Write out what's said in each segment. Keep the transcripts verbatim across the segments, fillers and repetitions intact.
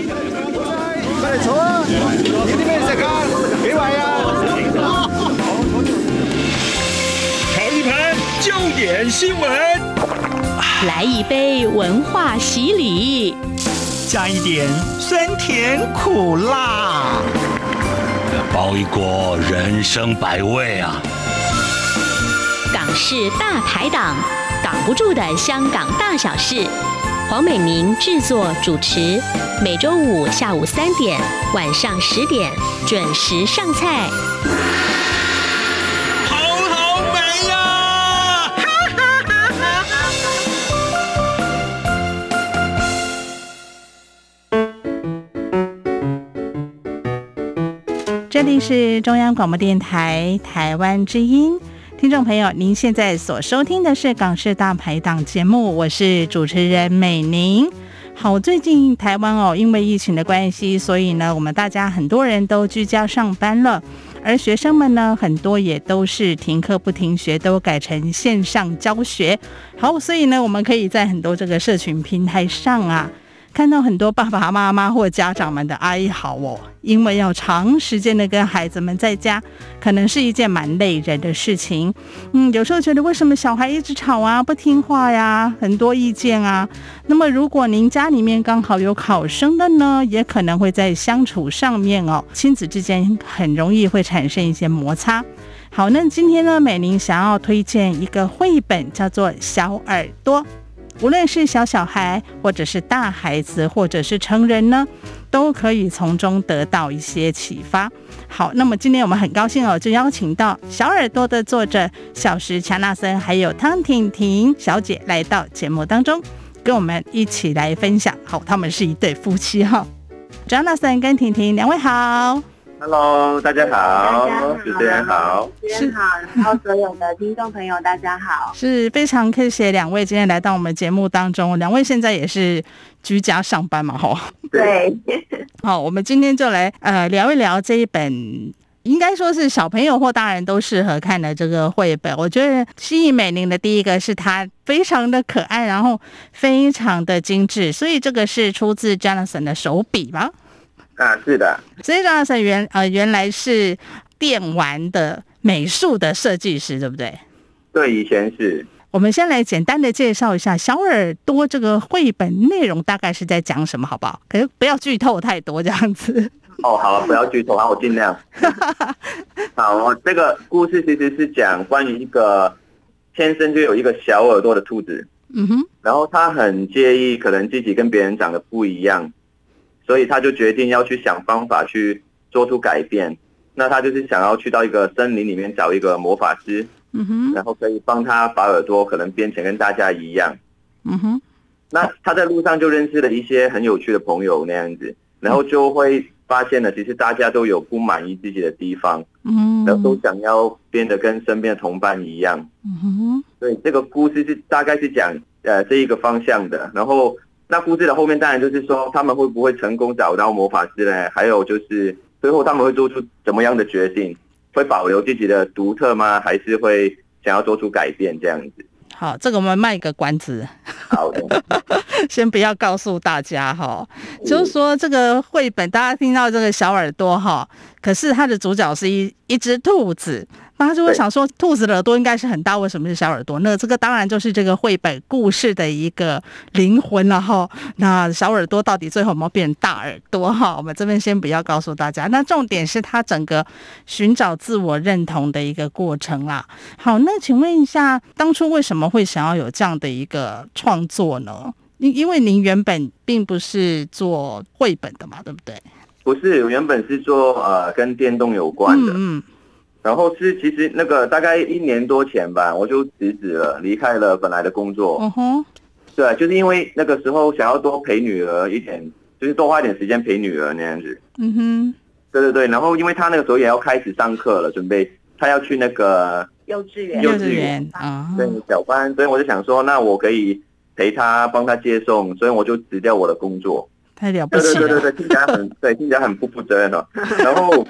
快嚟坐啊！有啲咩食啊？幾位啊？炒一盤焦點新聞，來一杯文化洗禮，加一點酸甜苦辣，包一鍋人生百味啊！港式大排檔，擋不住的香港大小事。黄美明制作主持，每周五下午三点、晚上十点准时上菜。好好美呀、啊！哈哈哈哈！这里是中央广播电台台湾之音。听众朋友，您现在所收听的是港式大排档节目，我是主持人美宁。好，最近台湾哦，因为疫情的关系，所以呢，我们大家很多人都居家上班了，而学生们呢，很多也都是停课不停学，都改成线上教学。好，所以呢，我们可以在很多这个社群平台上啊，看到很多爸爸妈妈或家长们的哀嚎哦，因为要长时间的跟孩子们在家，可能是一件蛮累人的事情。嗯，有时候觉得为什么小孩一直吵啊，不听话呀，很多意见啊。那么如果您家里面刚好有考生的呢，也可能会在相处上面哦，亲子之间很容易会产生一些摩擦。好，那今天呢，美玲想要推荐一个绘本，叫做《小耳朵》。无论是小小孩或者是大孩子或者是成人呢，都可以从中得到一些启发。好，那么今天我们很高兴哦，就邀请到小耳朵的作者小石乔纳森还有汤婷婷小姐来到节目当中，跟我们一起来分享。好，他们是一对夫妻哈、哦，乔纳森跟婷婷，两位好。Hello， 大家好，主持人好，主持人好，然后所有的听众朋友大家好，是非常谢谢两位今天来到我们节目当中，两位现在也是居家上班嘛吼？对，好，我们今天就来呃聊一聊这一本。应该说是小朋友或大人都适合看的这个绘本，我觉得吸引美玲的第一个是它非常的可爱，然后非常的精致，所以这个是出自 Jonathan 的手笔吧？啊，是的。所以 Jonathan 原呃原来是电玩的美术的设计师，对不对？对，以前是。我们先来简单的介绍一下《小耳朵》这个绘本内容大概是在讲什么，好不好？可是不要剧透太多这样子。哦，好啊，不要剧透啊，我尽量。好，这个故事其实是讲关于一个天生就有一个小耳朵的兔子，嗯哼，然后他很介意可能自己跟别人长得不一样。所以他就决定要去想方法去做出改变，那他就是想要去到一个森林里面找一个魔法师，嗯哼，然后可以帮他把耳朵可能变成跟大家一样，嗯哼。那他在路上就认识了一些很有趣的朋友那样子，然后就会发现了其实大家都有不满意自己的地方，嗯，然后都想要变得跟身边的同伴一样，嗯哼。所以这个故事是大概是讲呃这一个方向的，然后。那故事的后面当然就是说他们会不会成功找到魔法师呢？还有就是最后他们会做出怎么样的决定？会保留自己的独特吗？还是会想要做出改变这样子？好，这个我们卖个关子。好的，先不要告诉大家哈，就是说这个绘本，大家听到这个小耳朵哈，可是它的主角是一一只兔子，那他就会想说，兔子的耳朵应该是很大，为什么是小耳朵？那这个当然就是这个绘本故事的一个灵魂了哈。那小耳朵到底最后有没有变成大耳朵哈？我们这边先不要告诉大家。那重点是它整个寻找自我认同的一个过程啦。好，那请问一下，当初为什么会想要有这样的一个创作呢？因为您原本并不是做绘本的嘛，对不对？不是，我原本是做呃跟电动有关的。嗯嗯。然后是其实那个大概一年多前吧，我就辞职了，离开了本来的工作。嗯哼。对，就是因为那个时候想要多陪女儿一点，就是多花一点时间陪女儿那样子。嗯哼。对对对，然后因为他那个时候也要开始上课了，准备他要去那个幼稚园，幼稚园啊，对，小班，所以我就想说，那我可以陪他，帮他接送，所以我就辞掉我的工作。太了不起了！对对对对，听起来很对，听起来很不负责任哦。然后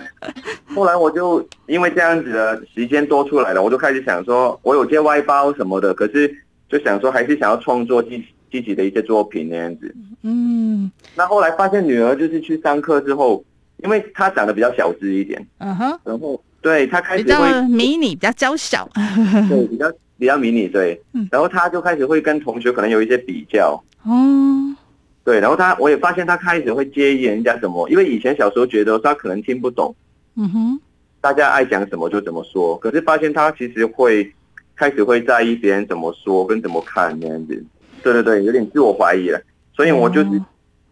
后来我就因为这样子的时间多出来了，我就开始想说，我有些外包什么的，可是就想说还是想要创作自积极的一些作品那样子。嗯，那后来发现女儿就是去上课之后，因为她长得比较小只一点，嗯哼，然后对她开始会比较迷你，比较娇小，对，比较比较迷你，对，嗯，然后她就开始会跟同学可能有一些比较，哦，对，然后她我也发现她开始会介意人家什么，因为以前小时候觉得她可能听不懂，嗯哼，大家爱讲什么就怎么说，可是发现她其实会开始会在意别人怎么说跟怎么看那样子。对对对，有点自我怀疑了，所以我就是、嗯、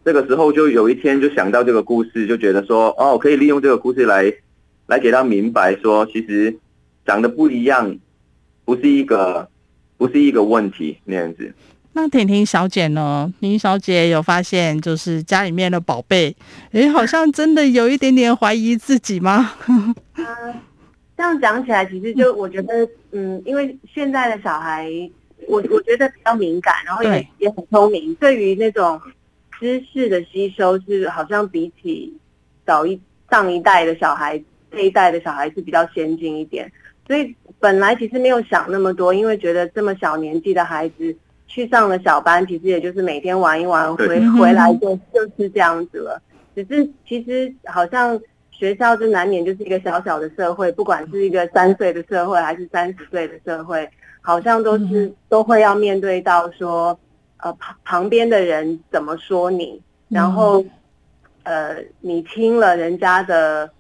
这个时候就有一天就想到这个故事，就觉得说哦，可以利用这个故事来来给他明白说，其实长得不一样不是一个不是一个问题那样子。那婷婷小姐呢？婷小姐有发现就是家里面的宝贝，哎，好像真的有一点点怀疑自己吗？呃、这样讲起来，其实就我觉得，嗯，因为现在的小孩。我我觉得比较敏感，然后也也很聪明，对于那种知识的吸收是好像比起早一上一代的小孩，这一代的小孩是比较先进一点。所以本来其实没有想那么多，因为觉得这么小年纪的孩子去上了小班，其实也就是每天玩一玩，回回来就就是这样子了。只是其实好像学校这难免就是一个小小的社会，不管是一个三岁的社会还是三十岁的社会。好像都是都会要面对到说，呃，旁旁边的人怎么说你，然后，呃，你听了人家的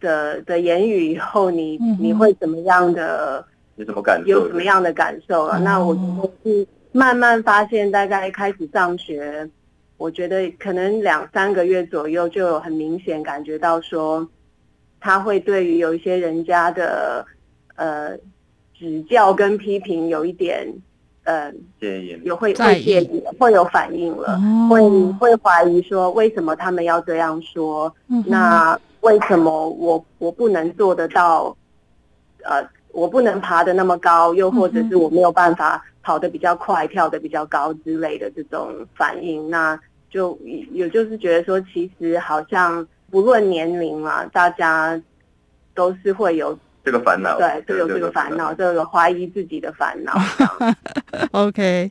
的的言语以后，你你会怎么样的？有什么感受？有什么样的感受啊？那我觉得是慢慢发现，大概开始上学，我觉得可能两三个月左右就有很明显感觉到说，他会对于有一些人家的，呃。指教跟批评有一点，呃，有会会介意，会有反应了，哦、会会怀疑说为什么他们要这样说？嗯、那为什么我我不能做得到？呃，我不能爬得那么高，又或者是我没有办法跑得比较快、嗯、跳得比较高之类的这种反应，那就也就是觉得说，其实好像不论年龄嘛，大家都是会有。这个烦恼，对，都有这个烦恼，都有怀疑自己的烦恼。OK，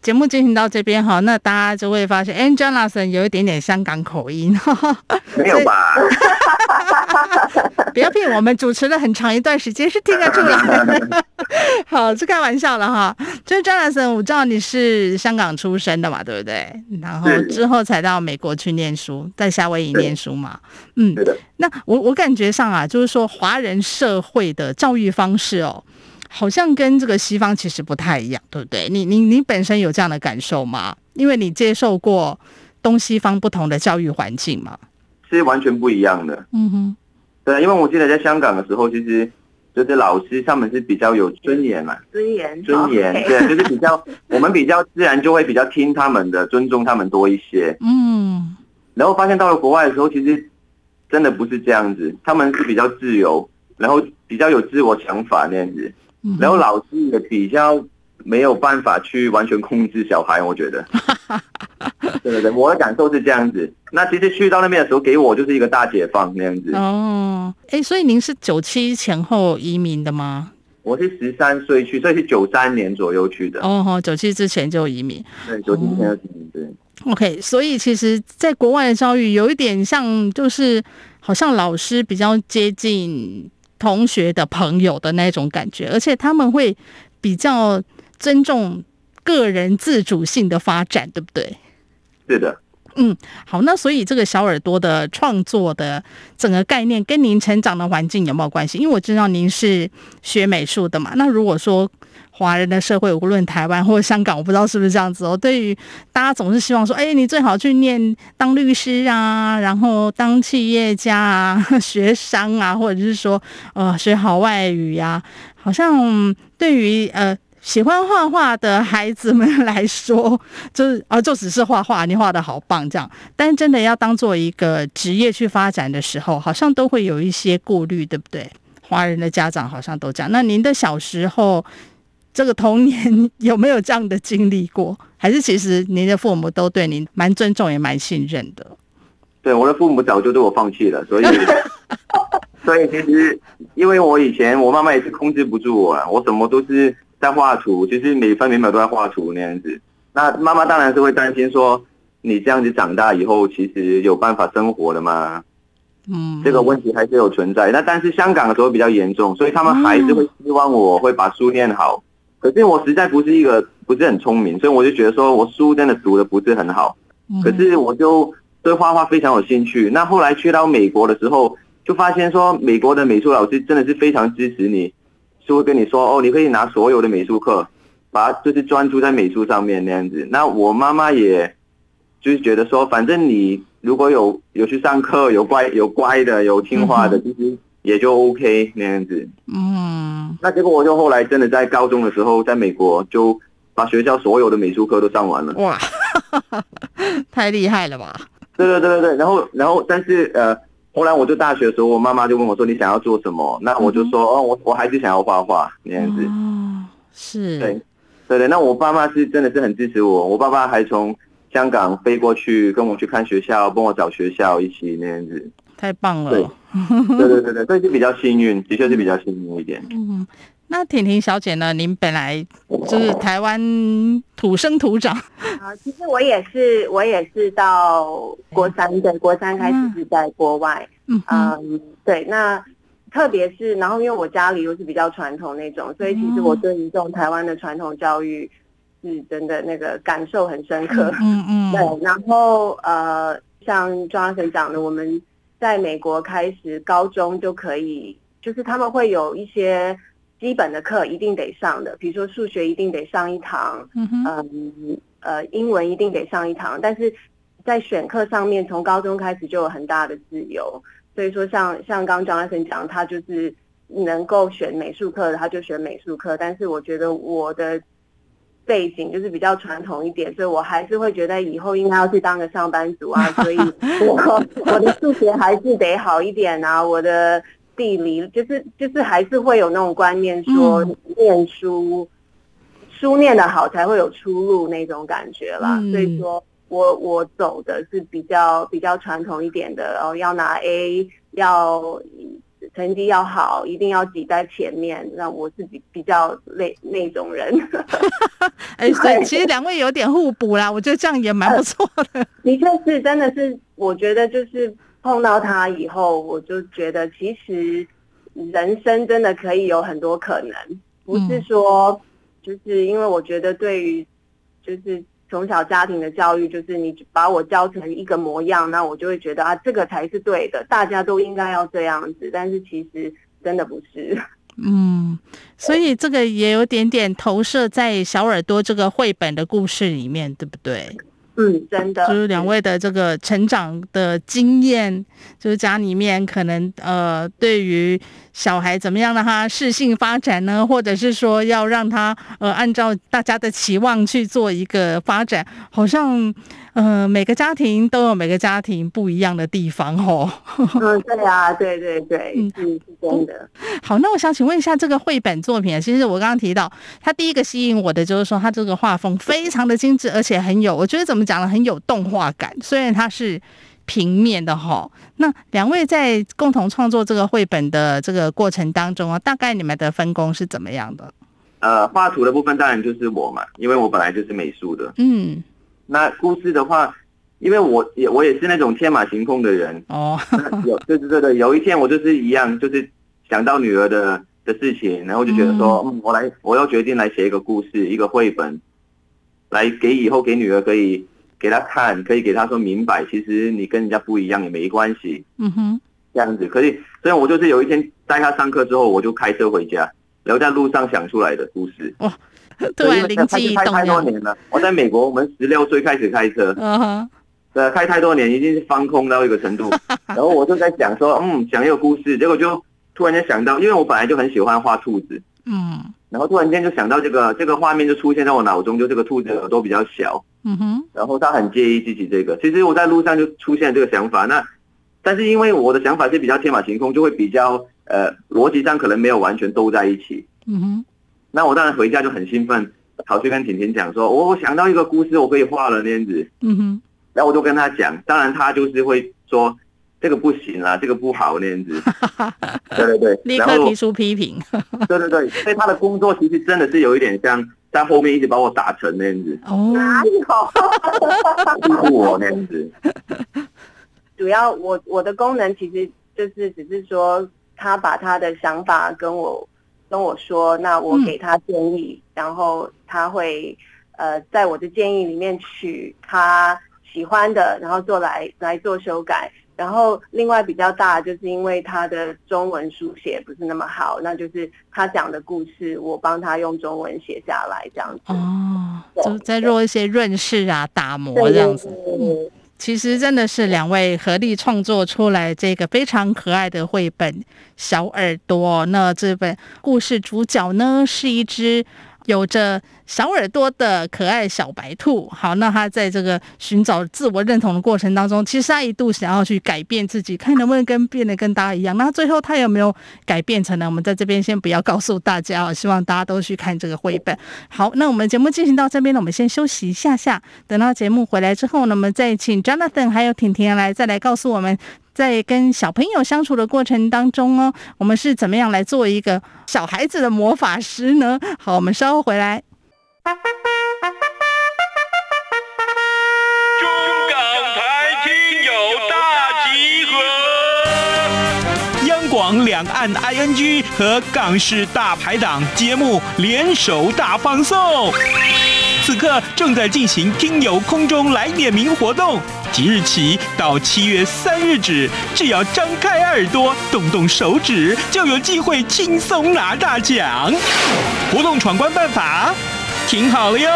节目进行到这边哈，那大家就会发现，哎 ，Jonathan 有一点点香港口音，没有吧？不要骗我们，主持了很长一段时间是听得出来。好，是开玩笑了哈。就是 Jonathan， 我知道你是香港出生的嘛，对不对？然后之后才到美国去念书，在夏威夷念书嘛。嗯，对的。那我我感觉上啊，就是说华人社会的教育方式哦，好像跟这个西方其实不太一样，对不对？你你你本身有这样的感受吗？因为你接受过东西方不同的教育环境嘛，是完全不一样的。嗯哼，对，因为我记得在香港的时候，其实。就是老师他们是比较有尊严嘛，尊严尊严，对，就是比较我们比较自然就会比较听他们的，尊重他们多一些。嗯，然后发现到了国外的时候，其实真的不是这样子，他们是比较自由，然后比较有自我想法那样子，然后老师也比较没有办法去完全控制小孩，我觉得。对对对，我的感受是这样子。那其实去到那边的时候，给我就是一个大解放那样子。哦，哎，所以您是九七前后移民的吗？我是十三岁去，所以是九三年左右去的。哦，九七之前就移民。对，九七之前就移民。对。OK， 所以其实，在国外的教育有一点像，就是好像老师比较接近同学的朋友的那种感觉，而且他们会比较尊重个人自主性的发展，对不对？是的，嗯，好，那所以这个小耳朵的创作的整个概念跟您成长的环境有没有关系？因为我知道您是学美术的嘛，那如果说华人的社会，无论台湾或香港，我不知道是不是这样子哦。对于大家总是希望说，哎，你最好去念当律师啊，然后当企业家啊，学商啊，或者是说呃学好外语啊，好像对于呃。喜欢画画的孩子们来说，就是啊，就只是画画，你画得好棒这样。但真的要当做一个职业去发展的时候，好像都会有一些顾虑，对不对？华人的家长好像都这样。那您的小时候这个童年有没有这样的经历过？还是其实您的父母都对您蛮尊重，也蛮信任的？对，我的父母早就对我放弃了，所以。所以其实，因为我以前我妈妈也是控制不住我啊，我什么都是在画图，就是每分每秒都在画图那样子。那那妈妈当然是会担心说，你这样子长大以后，其实有办法生活了吗？嗯，这个问题还是有存在。那但是香港的时候比较严重，所以他们还是会希望我会把书念好。可是我实在不是一个不是很聪明，所以我就觉得说我书真的读的不是很好。可是我就对画画非常有兴趣。那后来去到美国的时候，就发现说美国的美术老师真的是非常支持你，就会跟你说哦，你可以拿所有的美术课，把就是专注在美术上面那样子。那我妈妈也就是觉得说，反正你如果有有去上课，有乖有乖的，有听话的，其实也就 OK 那样子。嗯，那结果我就后来真的在高中的时候，在美国就把学校所有的美术课都上完了。哇，太厉害了吧！对对对对对，然后然后但是呃，后来我就大学的时候，我妈妈就问我说你想要做什么？那我就说、嗯、哦，我我还是想要画画那样子。哦，是，对对对，那我爸妈是真的是很支持我，我爸爸还从香港飞过去跟我去看学校，帮我找学校一起那样子，太棒了。对对对对，所以是比较幸运，的确是比较幸运一点。嗯，那婷婷小姐呢？您本来就是台湾土生土长啊。其实我也是，我也是到国三的，国三开始是在国外。嗯，嗯对，那特别是然后因为我家里又是比较传统那种，所以其实我对于这种台湾的传统教育。是真的那个感受很深刻，嗯嗯，对，然后呃，像 Jonathan 讲的，我们在美国开始高中就可以，就是他们会有一些基本的课一定得上的，比如说数学一定得上一堂，嗯、呃、呃，英文一定得上一堂，但是在选课上面，从高中开始就有很大的自由，所以说像像刚 Jonathan 讲，他就是能够选美术课的，他就选美术课，但是我觉得我的。背景就是比较传统一点，所以我还是会觉得以后应该要去当个上班族啊，所以我我的数学还是得好一点啊，我的地理就是就是还是会有那种观念说念书，书念得好才会有出路那种感觉啦。嗯、所以说我我走的是比较比较传统一点的，然后要拿 A， 要成绩要好，一定要挤在前面。那我是比比较那那种人，哎、欸，所以其实两位有点互补啦，我觉得这样也蛮不错的。的确是，真的是，我觉得就是碰到他以后，我就觉得其实人生真的可以有很多可能，不是说就是因为我觉得对于就是从小家庭的教育，就是你把我教成一个模样，那我就会觉得啊，这个才是对的，大家都应该要这样子，但是其实真的不是。嗯，所以这个也有点点投射在小耳朵这个绘本的故事里面，对不对？嗯，真的，就是两位的这个成长的经验，就是家里面可能呃，对于小孩怎么样让他适性发展呢，或者是说要让他呃按照大家的期望去做一个发展，好像呃每个家庭都有每个家庭不一样的地方哦。嗯，对啊，对对对，嗯，是真的。好，那我想请问一下，这个绘本作品，其实我刚刚提到，它第一个吸引我的就是说，它这个画风非常的精致，而且很有，我觉得怎么讲呢，很有动画感，虽然它是平面的哈。那两位在共同创作这个绘本的这个过程当中啊，大概你们的分工是怎么样的？呃，画图的部分当然就是我嘛，因为我本来就是美术的。嗯，那故事的话，因为我也我也是那种天马行空的人哦。有对对对对，有一天我就是一样，就是想到女儿的的事情，然后就觉得说，嗯，嗯我来，我要决定来写一个故事，一个绘本，来给以后给女儿可以。给他看，可以给他说明白，其实你跟人家不一样也没关系。嗯哼，这样子可以。所以我就是有一天带他上课之后，我就开车回家，然后在路上想出来的故事。哇，突然灵机一动。开太多年了，我在美国，我们十六岁开始开车。嗯哼，对，开太多年，已经是放空到一个程度。然后我就在想说，嗯，想一个故事，结果就突然间想到，因为我本来就很喜欢画兔子。嗯，然后突然间就想到这个这个画面就出现在我脑中，就这个兔子耳朵比较小。嗯哼，然后他很介意自己这个，其实我在路上就出现这个想法，那但是因为我的想法是比较天马行空，就会比较呃逻辑上可能没有完全都在一起。嗯哼，那我当然回家就很兴奋，跑去跟婷婷讲说，我、哦、我想到一个故事，我可以画了那样子。嗯哼，然后我就跟他讲，当然他就是会说这个不行啦、啊，这个不好那样子。对对对，立刻提出批评。对对对，所以他的工作其实真的是有一点像在后面一直把我打成那样子。哦，哪有？就是我那样子。主要我我的功能其实就是只是说，他把他的想法跟我跟我说，那我给他建议，嗯、然后他会呃在我的建议里面取他喜欢的，然后做来来做修改。然后另外比较大就是因为他的中文书写不是那么好，那就是他讲的故事我帮他用中文写下来这样子。哦，就再做一些润饰啊打磨这样子。嗯，其实真的是两位合力创作出来这个非常可爱的绘本《小耳朵》。那这本故事主角呢是一只有着小耳朵的可爱小白兔。好，那他在这个寻找自我认同的过程当中，其实他一度想要去改变自己，看能不能跟变得跟大家一样。那最后他有没有改变成呢？我们在这边先不要告诉大家，希望大家都去看这个绘本。好，那我们节目进行到这边呢，我们先休息一下下，等到节目回来之后呢，我们再请 Jonathan 还有婷婷来再来告诉我们，在跟小朋友相处的过程当中哦，我们是怎么样来做一个小孩子的魔法师呢？好，我们稍后回来。中港台听友大集合，央广两岸 I N G 和港式大排档节目联手大放送，此刻正在进行听友空中来点名活动。即日起到七月三日止，只要张开耳朵动动手指，就有机会轻松拿大奖。活动闯关办法听好了哟，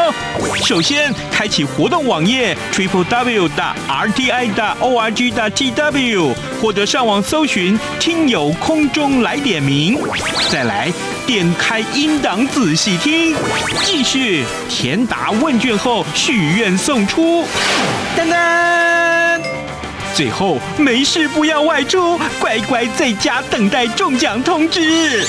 首先开启活动网页 triple w dot r t i dot org dot t w， 或者上网搜寻听友空中来点名，再来点开音档仔细听，继续填答问卷后许愿送出，当当，最后没事不要外出，乖乖在家等待中奖通知。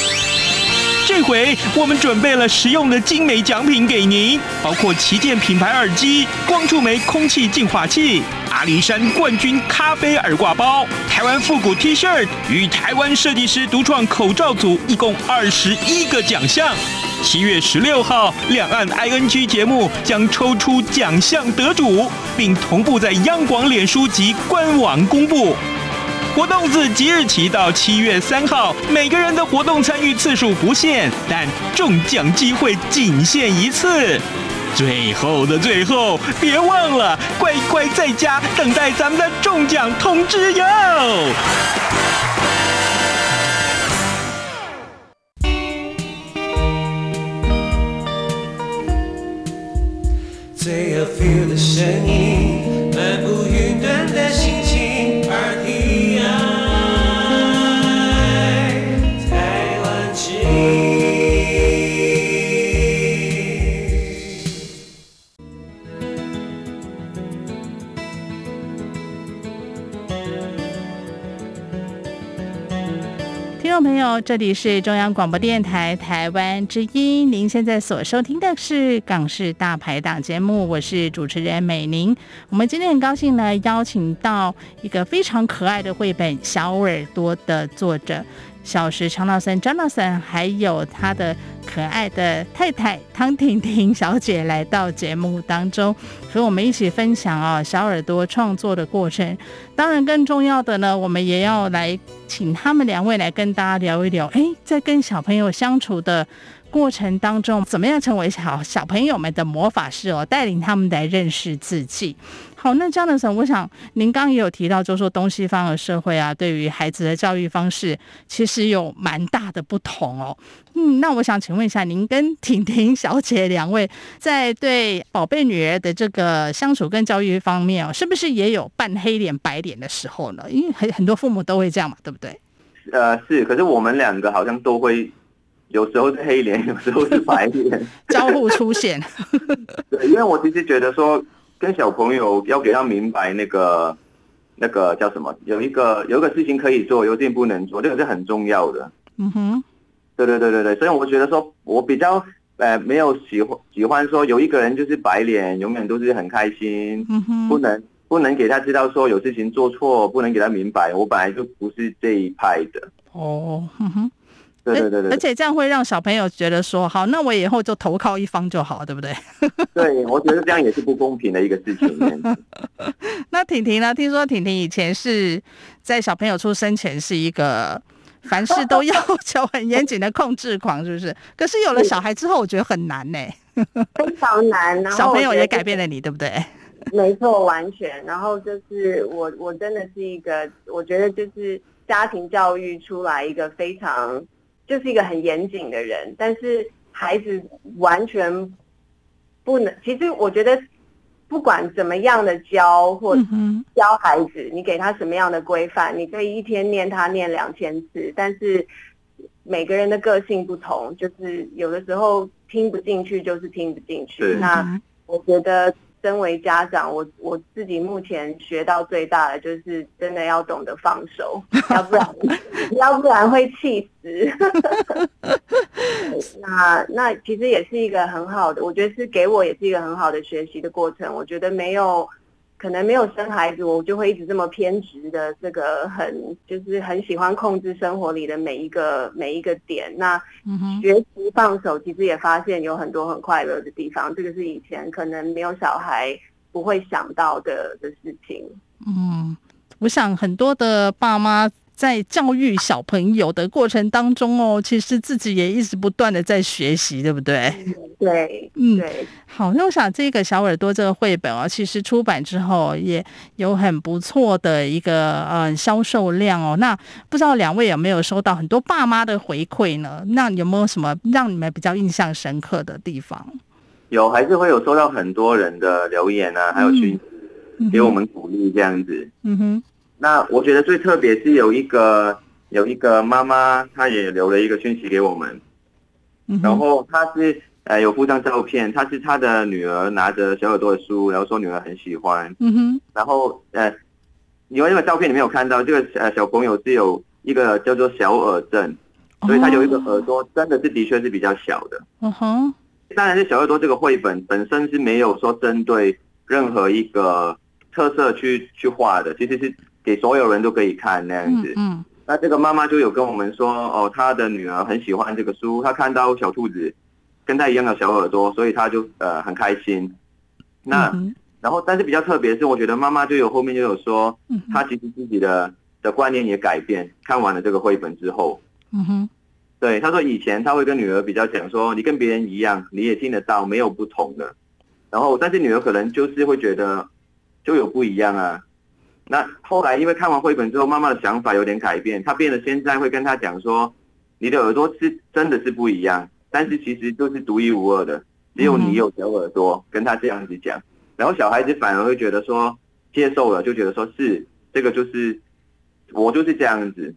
这回我们准备了实用的精美奖品给您，包括旗舰品牌耳机、光触媒空气净化器、阿里山冠军咖啡耳挂包、台湾复古 T 恤与台湾设计师独创口罩组，一共二十一个奖项。七月十六号，两岸 I N G 节目将抽出奖项得主，并同步在央广脸书及官网公布。活动自即日起到七月三号，每个人的活动参与次数不限，但中奖机会仅限一次。最后的最后，别忘了乖乖在家等待咱们的中奖通知哟！最有 feel 的声音，漫步云端的心情，耳听。朋友，这里是中央广播电台台湾之音，您现在所收听的是港式大排档节目，我是主持人美宁。我们今天很高兴呢，邀请到一个非常可爱的绘本《小耳朵》的作者小石强老森 Jonathan， 还有他的可爱的太太汤婷婷小姐来到节目当中，和我们一起分享啊、哦、小耳朵创作的过程。当然更重要的呢，我们也要来请他们两位来跟大家聊一聊，哎，在跟小朋友相处的过程当中，怎么样成为小小朋友们的魔法师哦，带领他们来认识自己。好，那这样的时候，我想您刚刚也有提到，就是说东西方的社会啊，对于孩子的教育方式其实有蛮大的不同哦。嗯，那我想请问一下，您跟婷婷小姐两位在对宝贝女儿的这个相处跟教育方面哦，是不是也有扮黑脸白脸的时候呢？因为很很多父母都会这样嘛，对不对？呃，是，可是我们两个好像都会。有时候是黑脸，有时候是白脸，交互出现。对，因为我其实觉得说，跟小朋友要给他明白那个那个叫什么，有一个有一个事情可以做，有一件不能做，这个是很重要的。嗯哼，对对对对对，所以我觉得说，我比较呃没有喜欢喜欢说有一个人就是白脸，永远都是很开心。嗯哼，不能不能给他知道说有事情做错，不能给他明白，我本来就不是这一派的。哦，嗯哼。对对对对，而且这样会让小朋友觉得说，好，那我以后就投靠一方就好，对不对？对，我觉得这样也是不公平的一个事情。那婷婷呢？听说婷婷以前是在小朋友出生前是一个凡事都要求很严谨的控制狂，是不是？可是有了小孩之后，我觉得很难呢、欸，非常难。然后小朋友也改变了你，对不对？没错，完全。然后就是我，我真的是一个，我觉得就是家庭教育出来一个非常。就是一个很严谨的人，但是孩子完全不能。其实我觉得，不管怎么样的教或教孩子，你给他什么样的规范，你可以一天念他念两千次，但是每个人的个性不同，就是有的时候听不进去就是听不进去。那我觉得，身为家长，我我自己目前学到最大的就是真的要懂得放手，要不然。要不然会气死。那那其实也是一个很好的，我觉得是给我也是一个很好的学习的过程。我觉得没有，可能没有生孩子，我就会一直这么偏执的，这个很就是很喜欢控制生活里的每一个每一个点。那学习放手，其实也发现有很多很快乐的地方，这个是以前可能没有小孩不会想到的的事情。嗯，我想很多的爸妈。在教育小朋友的过程当中哦，其实自己也一直不断的在学习，对不对？对，嗯，对。好，那我想这个小耳朵这个绘本哦，其实出版之后也有很不错的一个呃销售量哦。那不知道两位有没有收到很多爸妈的回馈呢？那有没有什么让你们比较印象深刻的地方？有，还是会有收到很多人的留言啊，还有讯息、嗯、给我们鼓励这样子。嗯哼。那我觉得最特别是有一个有一个妈妈，她也留了一个讯息给我们，嗯、然后她是呃有附上照片，她是她的女儿拿着小耳朵的书，然后说女儿很喜欢，嗯哼，然后呃，因为那个照片里面有看到这个呃小朋友是有一个叫做小耳症，所以他有一个耳朵真的是的确是比较小的，嗯哼，当然是小耳朵这个绘本本身是没有说针对任何一个特色去去画的，其实是。给所有人都可以看那样子、嗯嗯、那这个妈妈就有跟我们说哦，她的女儿很喜欢这个书，她看到小兔子跟她一样的小耳朵，所以她就呃很开心。那、嗯、然后但是比较特别是我觉得妈妈就有后面就有说、嗯、她其实自己的的观念也改变，看完了这个绘本之后、嗯、哼对她说以前她会跟女儿比较讲说你跟别人一样你也听得到没有不同的，然后但是女儿可能就是会觉得就有不一样啊。那后来因为看完绘本之后，妈妈的想法有点改变，她变得现在会跟她讲说，你的耳朵是真的是不一样，但是其实就是独一无二的，只有你有小耳朵，跟她这样子讲，然后小孩子反而会觉得说接受了，就觉得说是这个就是我就是这样子。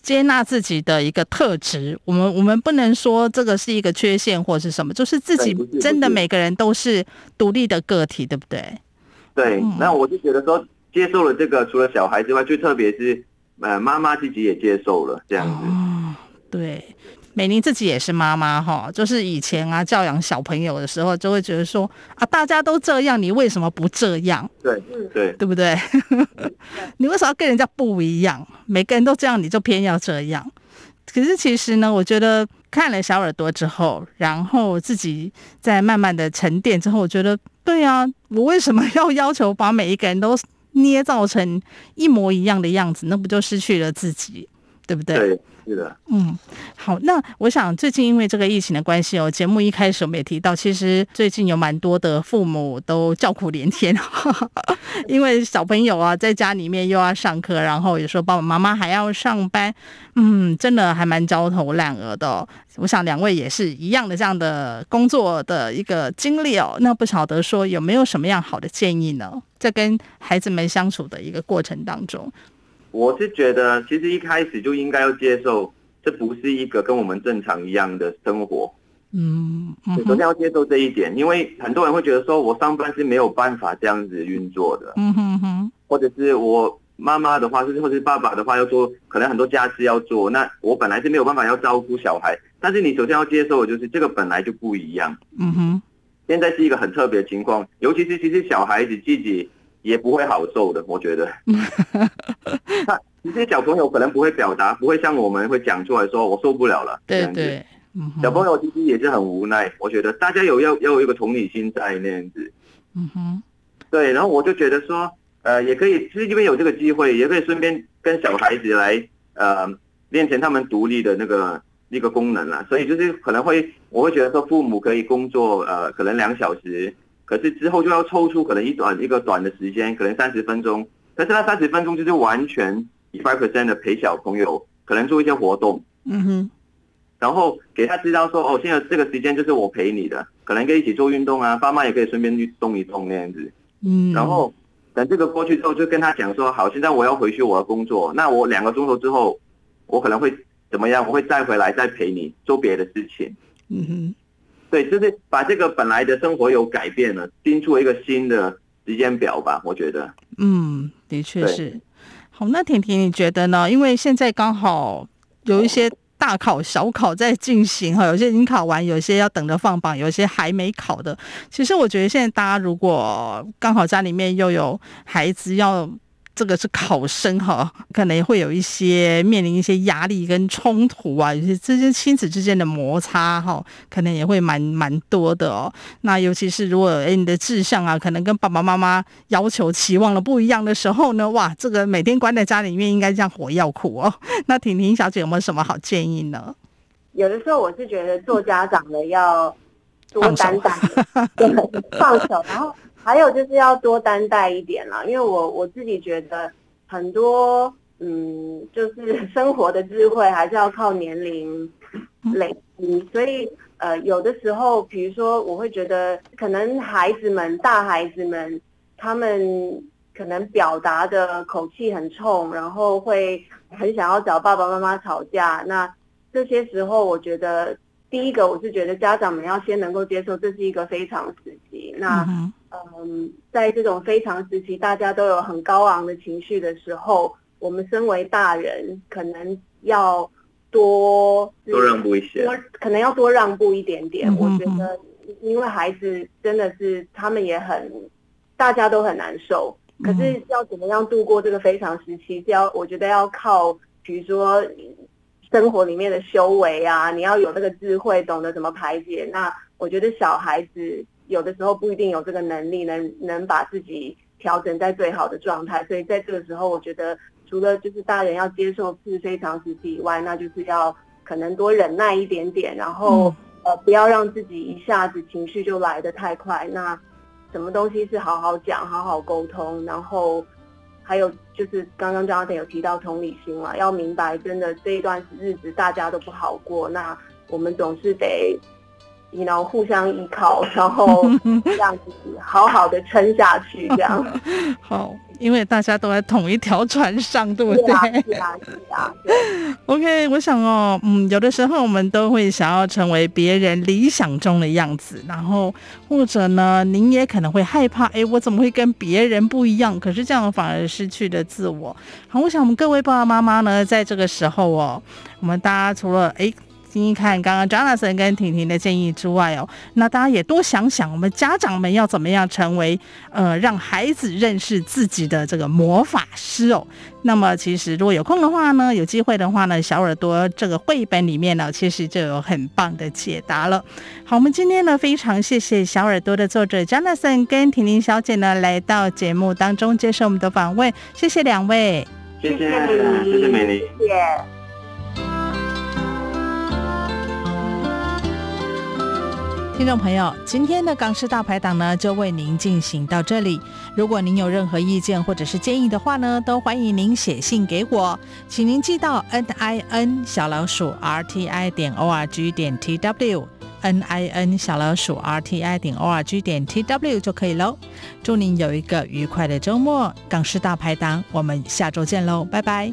接纳自己的一个特质，我们我们不能说这个是一个缺陷或是什么，就是自己真的每个人都是独立的个体，对不对？对，那我就觉得说。接受了这个，除了小孩之外，最特别是，呃，妈妈自己也接受了这样子。哦、对，美玲自己也是妈妈哈，就是以前啊教养小朋友的时候，就会觉得说啊，大家都这样，你为什么不这样？对对，对不对？你为什么要跟人家不一样？每个人都这样，你就偏要这样。可是其实呢，我觉得看了小耳朵之后，然后自己再慢慢的沉淀之后，我觉得对啊，我为什么要要求把每一个人都捏造成一模一样的样子，那不就失去了自己，对不对？对，是的。嗯，好，那我想最近因为这个疫情的关系哦，节目一开始我们也提到，其实最近有蛮多的父母都叫苦连天，呵呵，因为小朋友啊在家里面又要上课，然后有时候爸爸妈妈还要上班，嗯，真的还蛮焦头烂额的哦。我想两位也是一样的这样的工作的一个经历哦。那不晓得说有没有什么样好的建议呢？在跟孩子们相处的一个过程当中，我是觉得其实一开始就应该要接受这不是一个跟我们正常一样的生活。嗯，首先要接受这一点，因为很多人会觉得说我上班是没有办法这样子运作的。嗯哼哼，或者是我妈妈的话，或者是爸爸的话要做，可能很多家事要做，那我本来是没有办法要照顾小孩，但是你首先要接受的就是这个本来就不一样。嗯哼，现在是一个很特别的情况，尤其是其实小孩子自己也不会好受的，我觉得。他这些小朋友可能不会表达，不会像我们会讲出来说我受不了了。对对，小朋友其实也是很无奈，我觉得大家有要要有一个同理心在那样子。嗯哼，对，然后我就觉得说，呃，也可以，就是因为有这个机会，也可以顺便跟小孩子来呃练成他们独立的那个一个功能啦。所以就是可能会，我会觉得说，父母可以工作呃可能两小时，可是之后就要抽出可能一短一个短的时间，可能三十分钟，可是那三十分钟就是完全百分之百 的陪小朋友，可能做一些活动。嗯哼。然后给他知道说，哦，现在这个时间就是我陪你的，可能可以一起做运动啊，爸妈也可以顺便去动一动那样子。嗯，然后等这个过去之后，就跟他讲说，好，现在我要回去我的工作，那我两个钟头之后，我可能会怎么样？我会再回来再陪你做别的事情。嗯哼，对，就是把这个本来的生活有改变了，定出一个新的时间表吧，我觉得。嗯，的确是。好，那婷婷你觉得呢？因为现在刚好有一些大考小考在进行，有些已经考完，有些要等着放榜，有些还没考的。其实我觉得现在大家如果刚好家里面又有孩子要这个是考生，可能会有一些面临一些压力跟冲突啊，有些这些亲子之间的摩擦可能也会蛮蛮多的哦。那尤其是如果、欸、你的志向啊，可能跟爸爸妈妈要求期望了不一样的时候呢，哇，这个每天关在家里面应该这样火药苦哦。那婷婷小姐有没有什么好建议呢？有的时候我是觉得做家长的要多担待，放手，然后还有就是要多担待一点啦，因为我我自己觉得很多嗯，就是生活的智慧还是要靠年龄累积，所以呃，有的时候比如说我会觉得可能孩子们大孩子们他们可能表达的口气很冲，然后会很想要找爸爸妈妈吵架，那这些时候我觉得第一个我是觉得家长们要先能够接受这是一个非常时期，那嗯，在这种非常时期大家都有很高昂的情绪的时候，我们身为大人可能要多多让步一些，可能要多让步一点点。我觉得因为孩子真的是他们也很，大家都很难受，可是要怎么样度过这个非常时期，要我觉得要靠比如说生活里面的修为啊，你要有那个智慧，懂得怎么排解。那我觉得小孩子有的时候不一定有这个能力能能把自己调整在最好的状态，所以在这个时候我觉得除了就是大人要接受是非常时期以外，那就是要可能多忍耐一点点，然后、嗯、呃不要让自己一下子情绪就来得太快，那什么东西是好好讲好好沟通，然后还有就是刚刚Jonathan有提到同理心嘛，要明白真的这一段日子大家都不好过，那我们总是得You know, 互相依靠，然后让自己好好的撑下去这样。好，因为大家都在同一条船上，对不对？是啊，是啊。OK， 我想哦，嗯，有的时候我们都会想要成为别人理想中的样子，然后或者呢，您也可能会害怕，哎，我怎么会跟别人不一样？可是这样反而失去了自我。好，我想我们各位爸爸妈妈呢，在这个时候哦，我们大家除了哎。听听看刚刚 Jonathan 跟婷婷的建议之外哦，那大家也多想想我们家长们要怎么样成为呃让孩子认识自己的这个魔法师哦。那么其实如果有空的话呢，有机会的话呢，小耳朵这个绘本里面呢，其实就有很棒的解答了。好，我们今天呢非常谢谢小耳朵的作者 Jonathan 跟婷婷小姐呢来到节目当中接受我们的访问，谢谢两位，谢谢美玲，谢谢美玲，谢谢。听众朋友，今天的港式大排档呢就为您进行到这里，如果您有任何意见或者是建议的话呢，都欢迎您写信给我，请您寄到 nin 小老鼠 rti 点 org 点 tw nin 小老鼠 rti 点 org 点 tw 就可以喽。祝您有一个愉快的周末，港式大排档我们下周见喽，拜拜。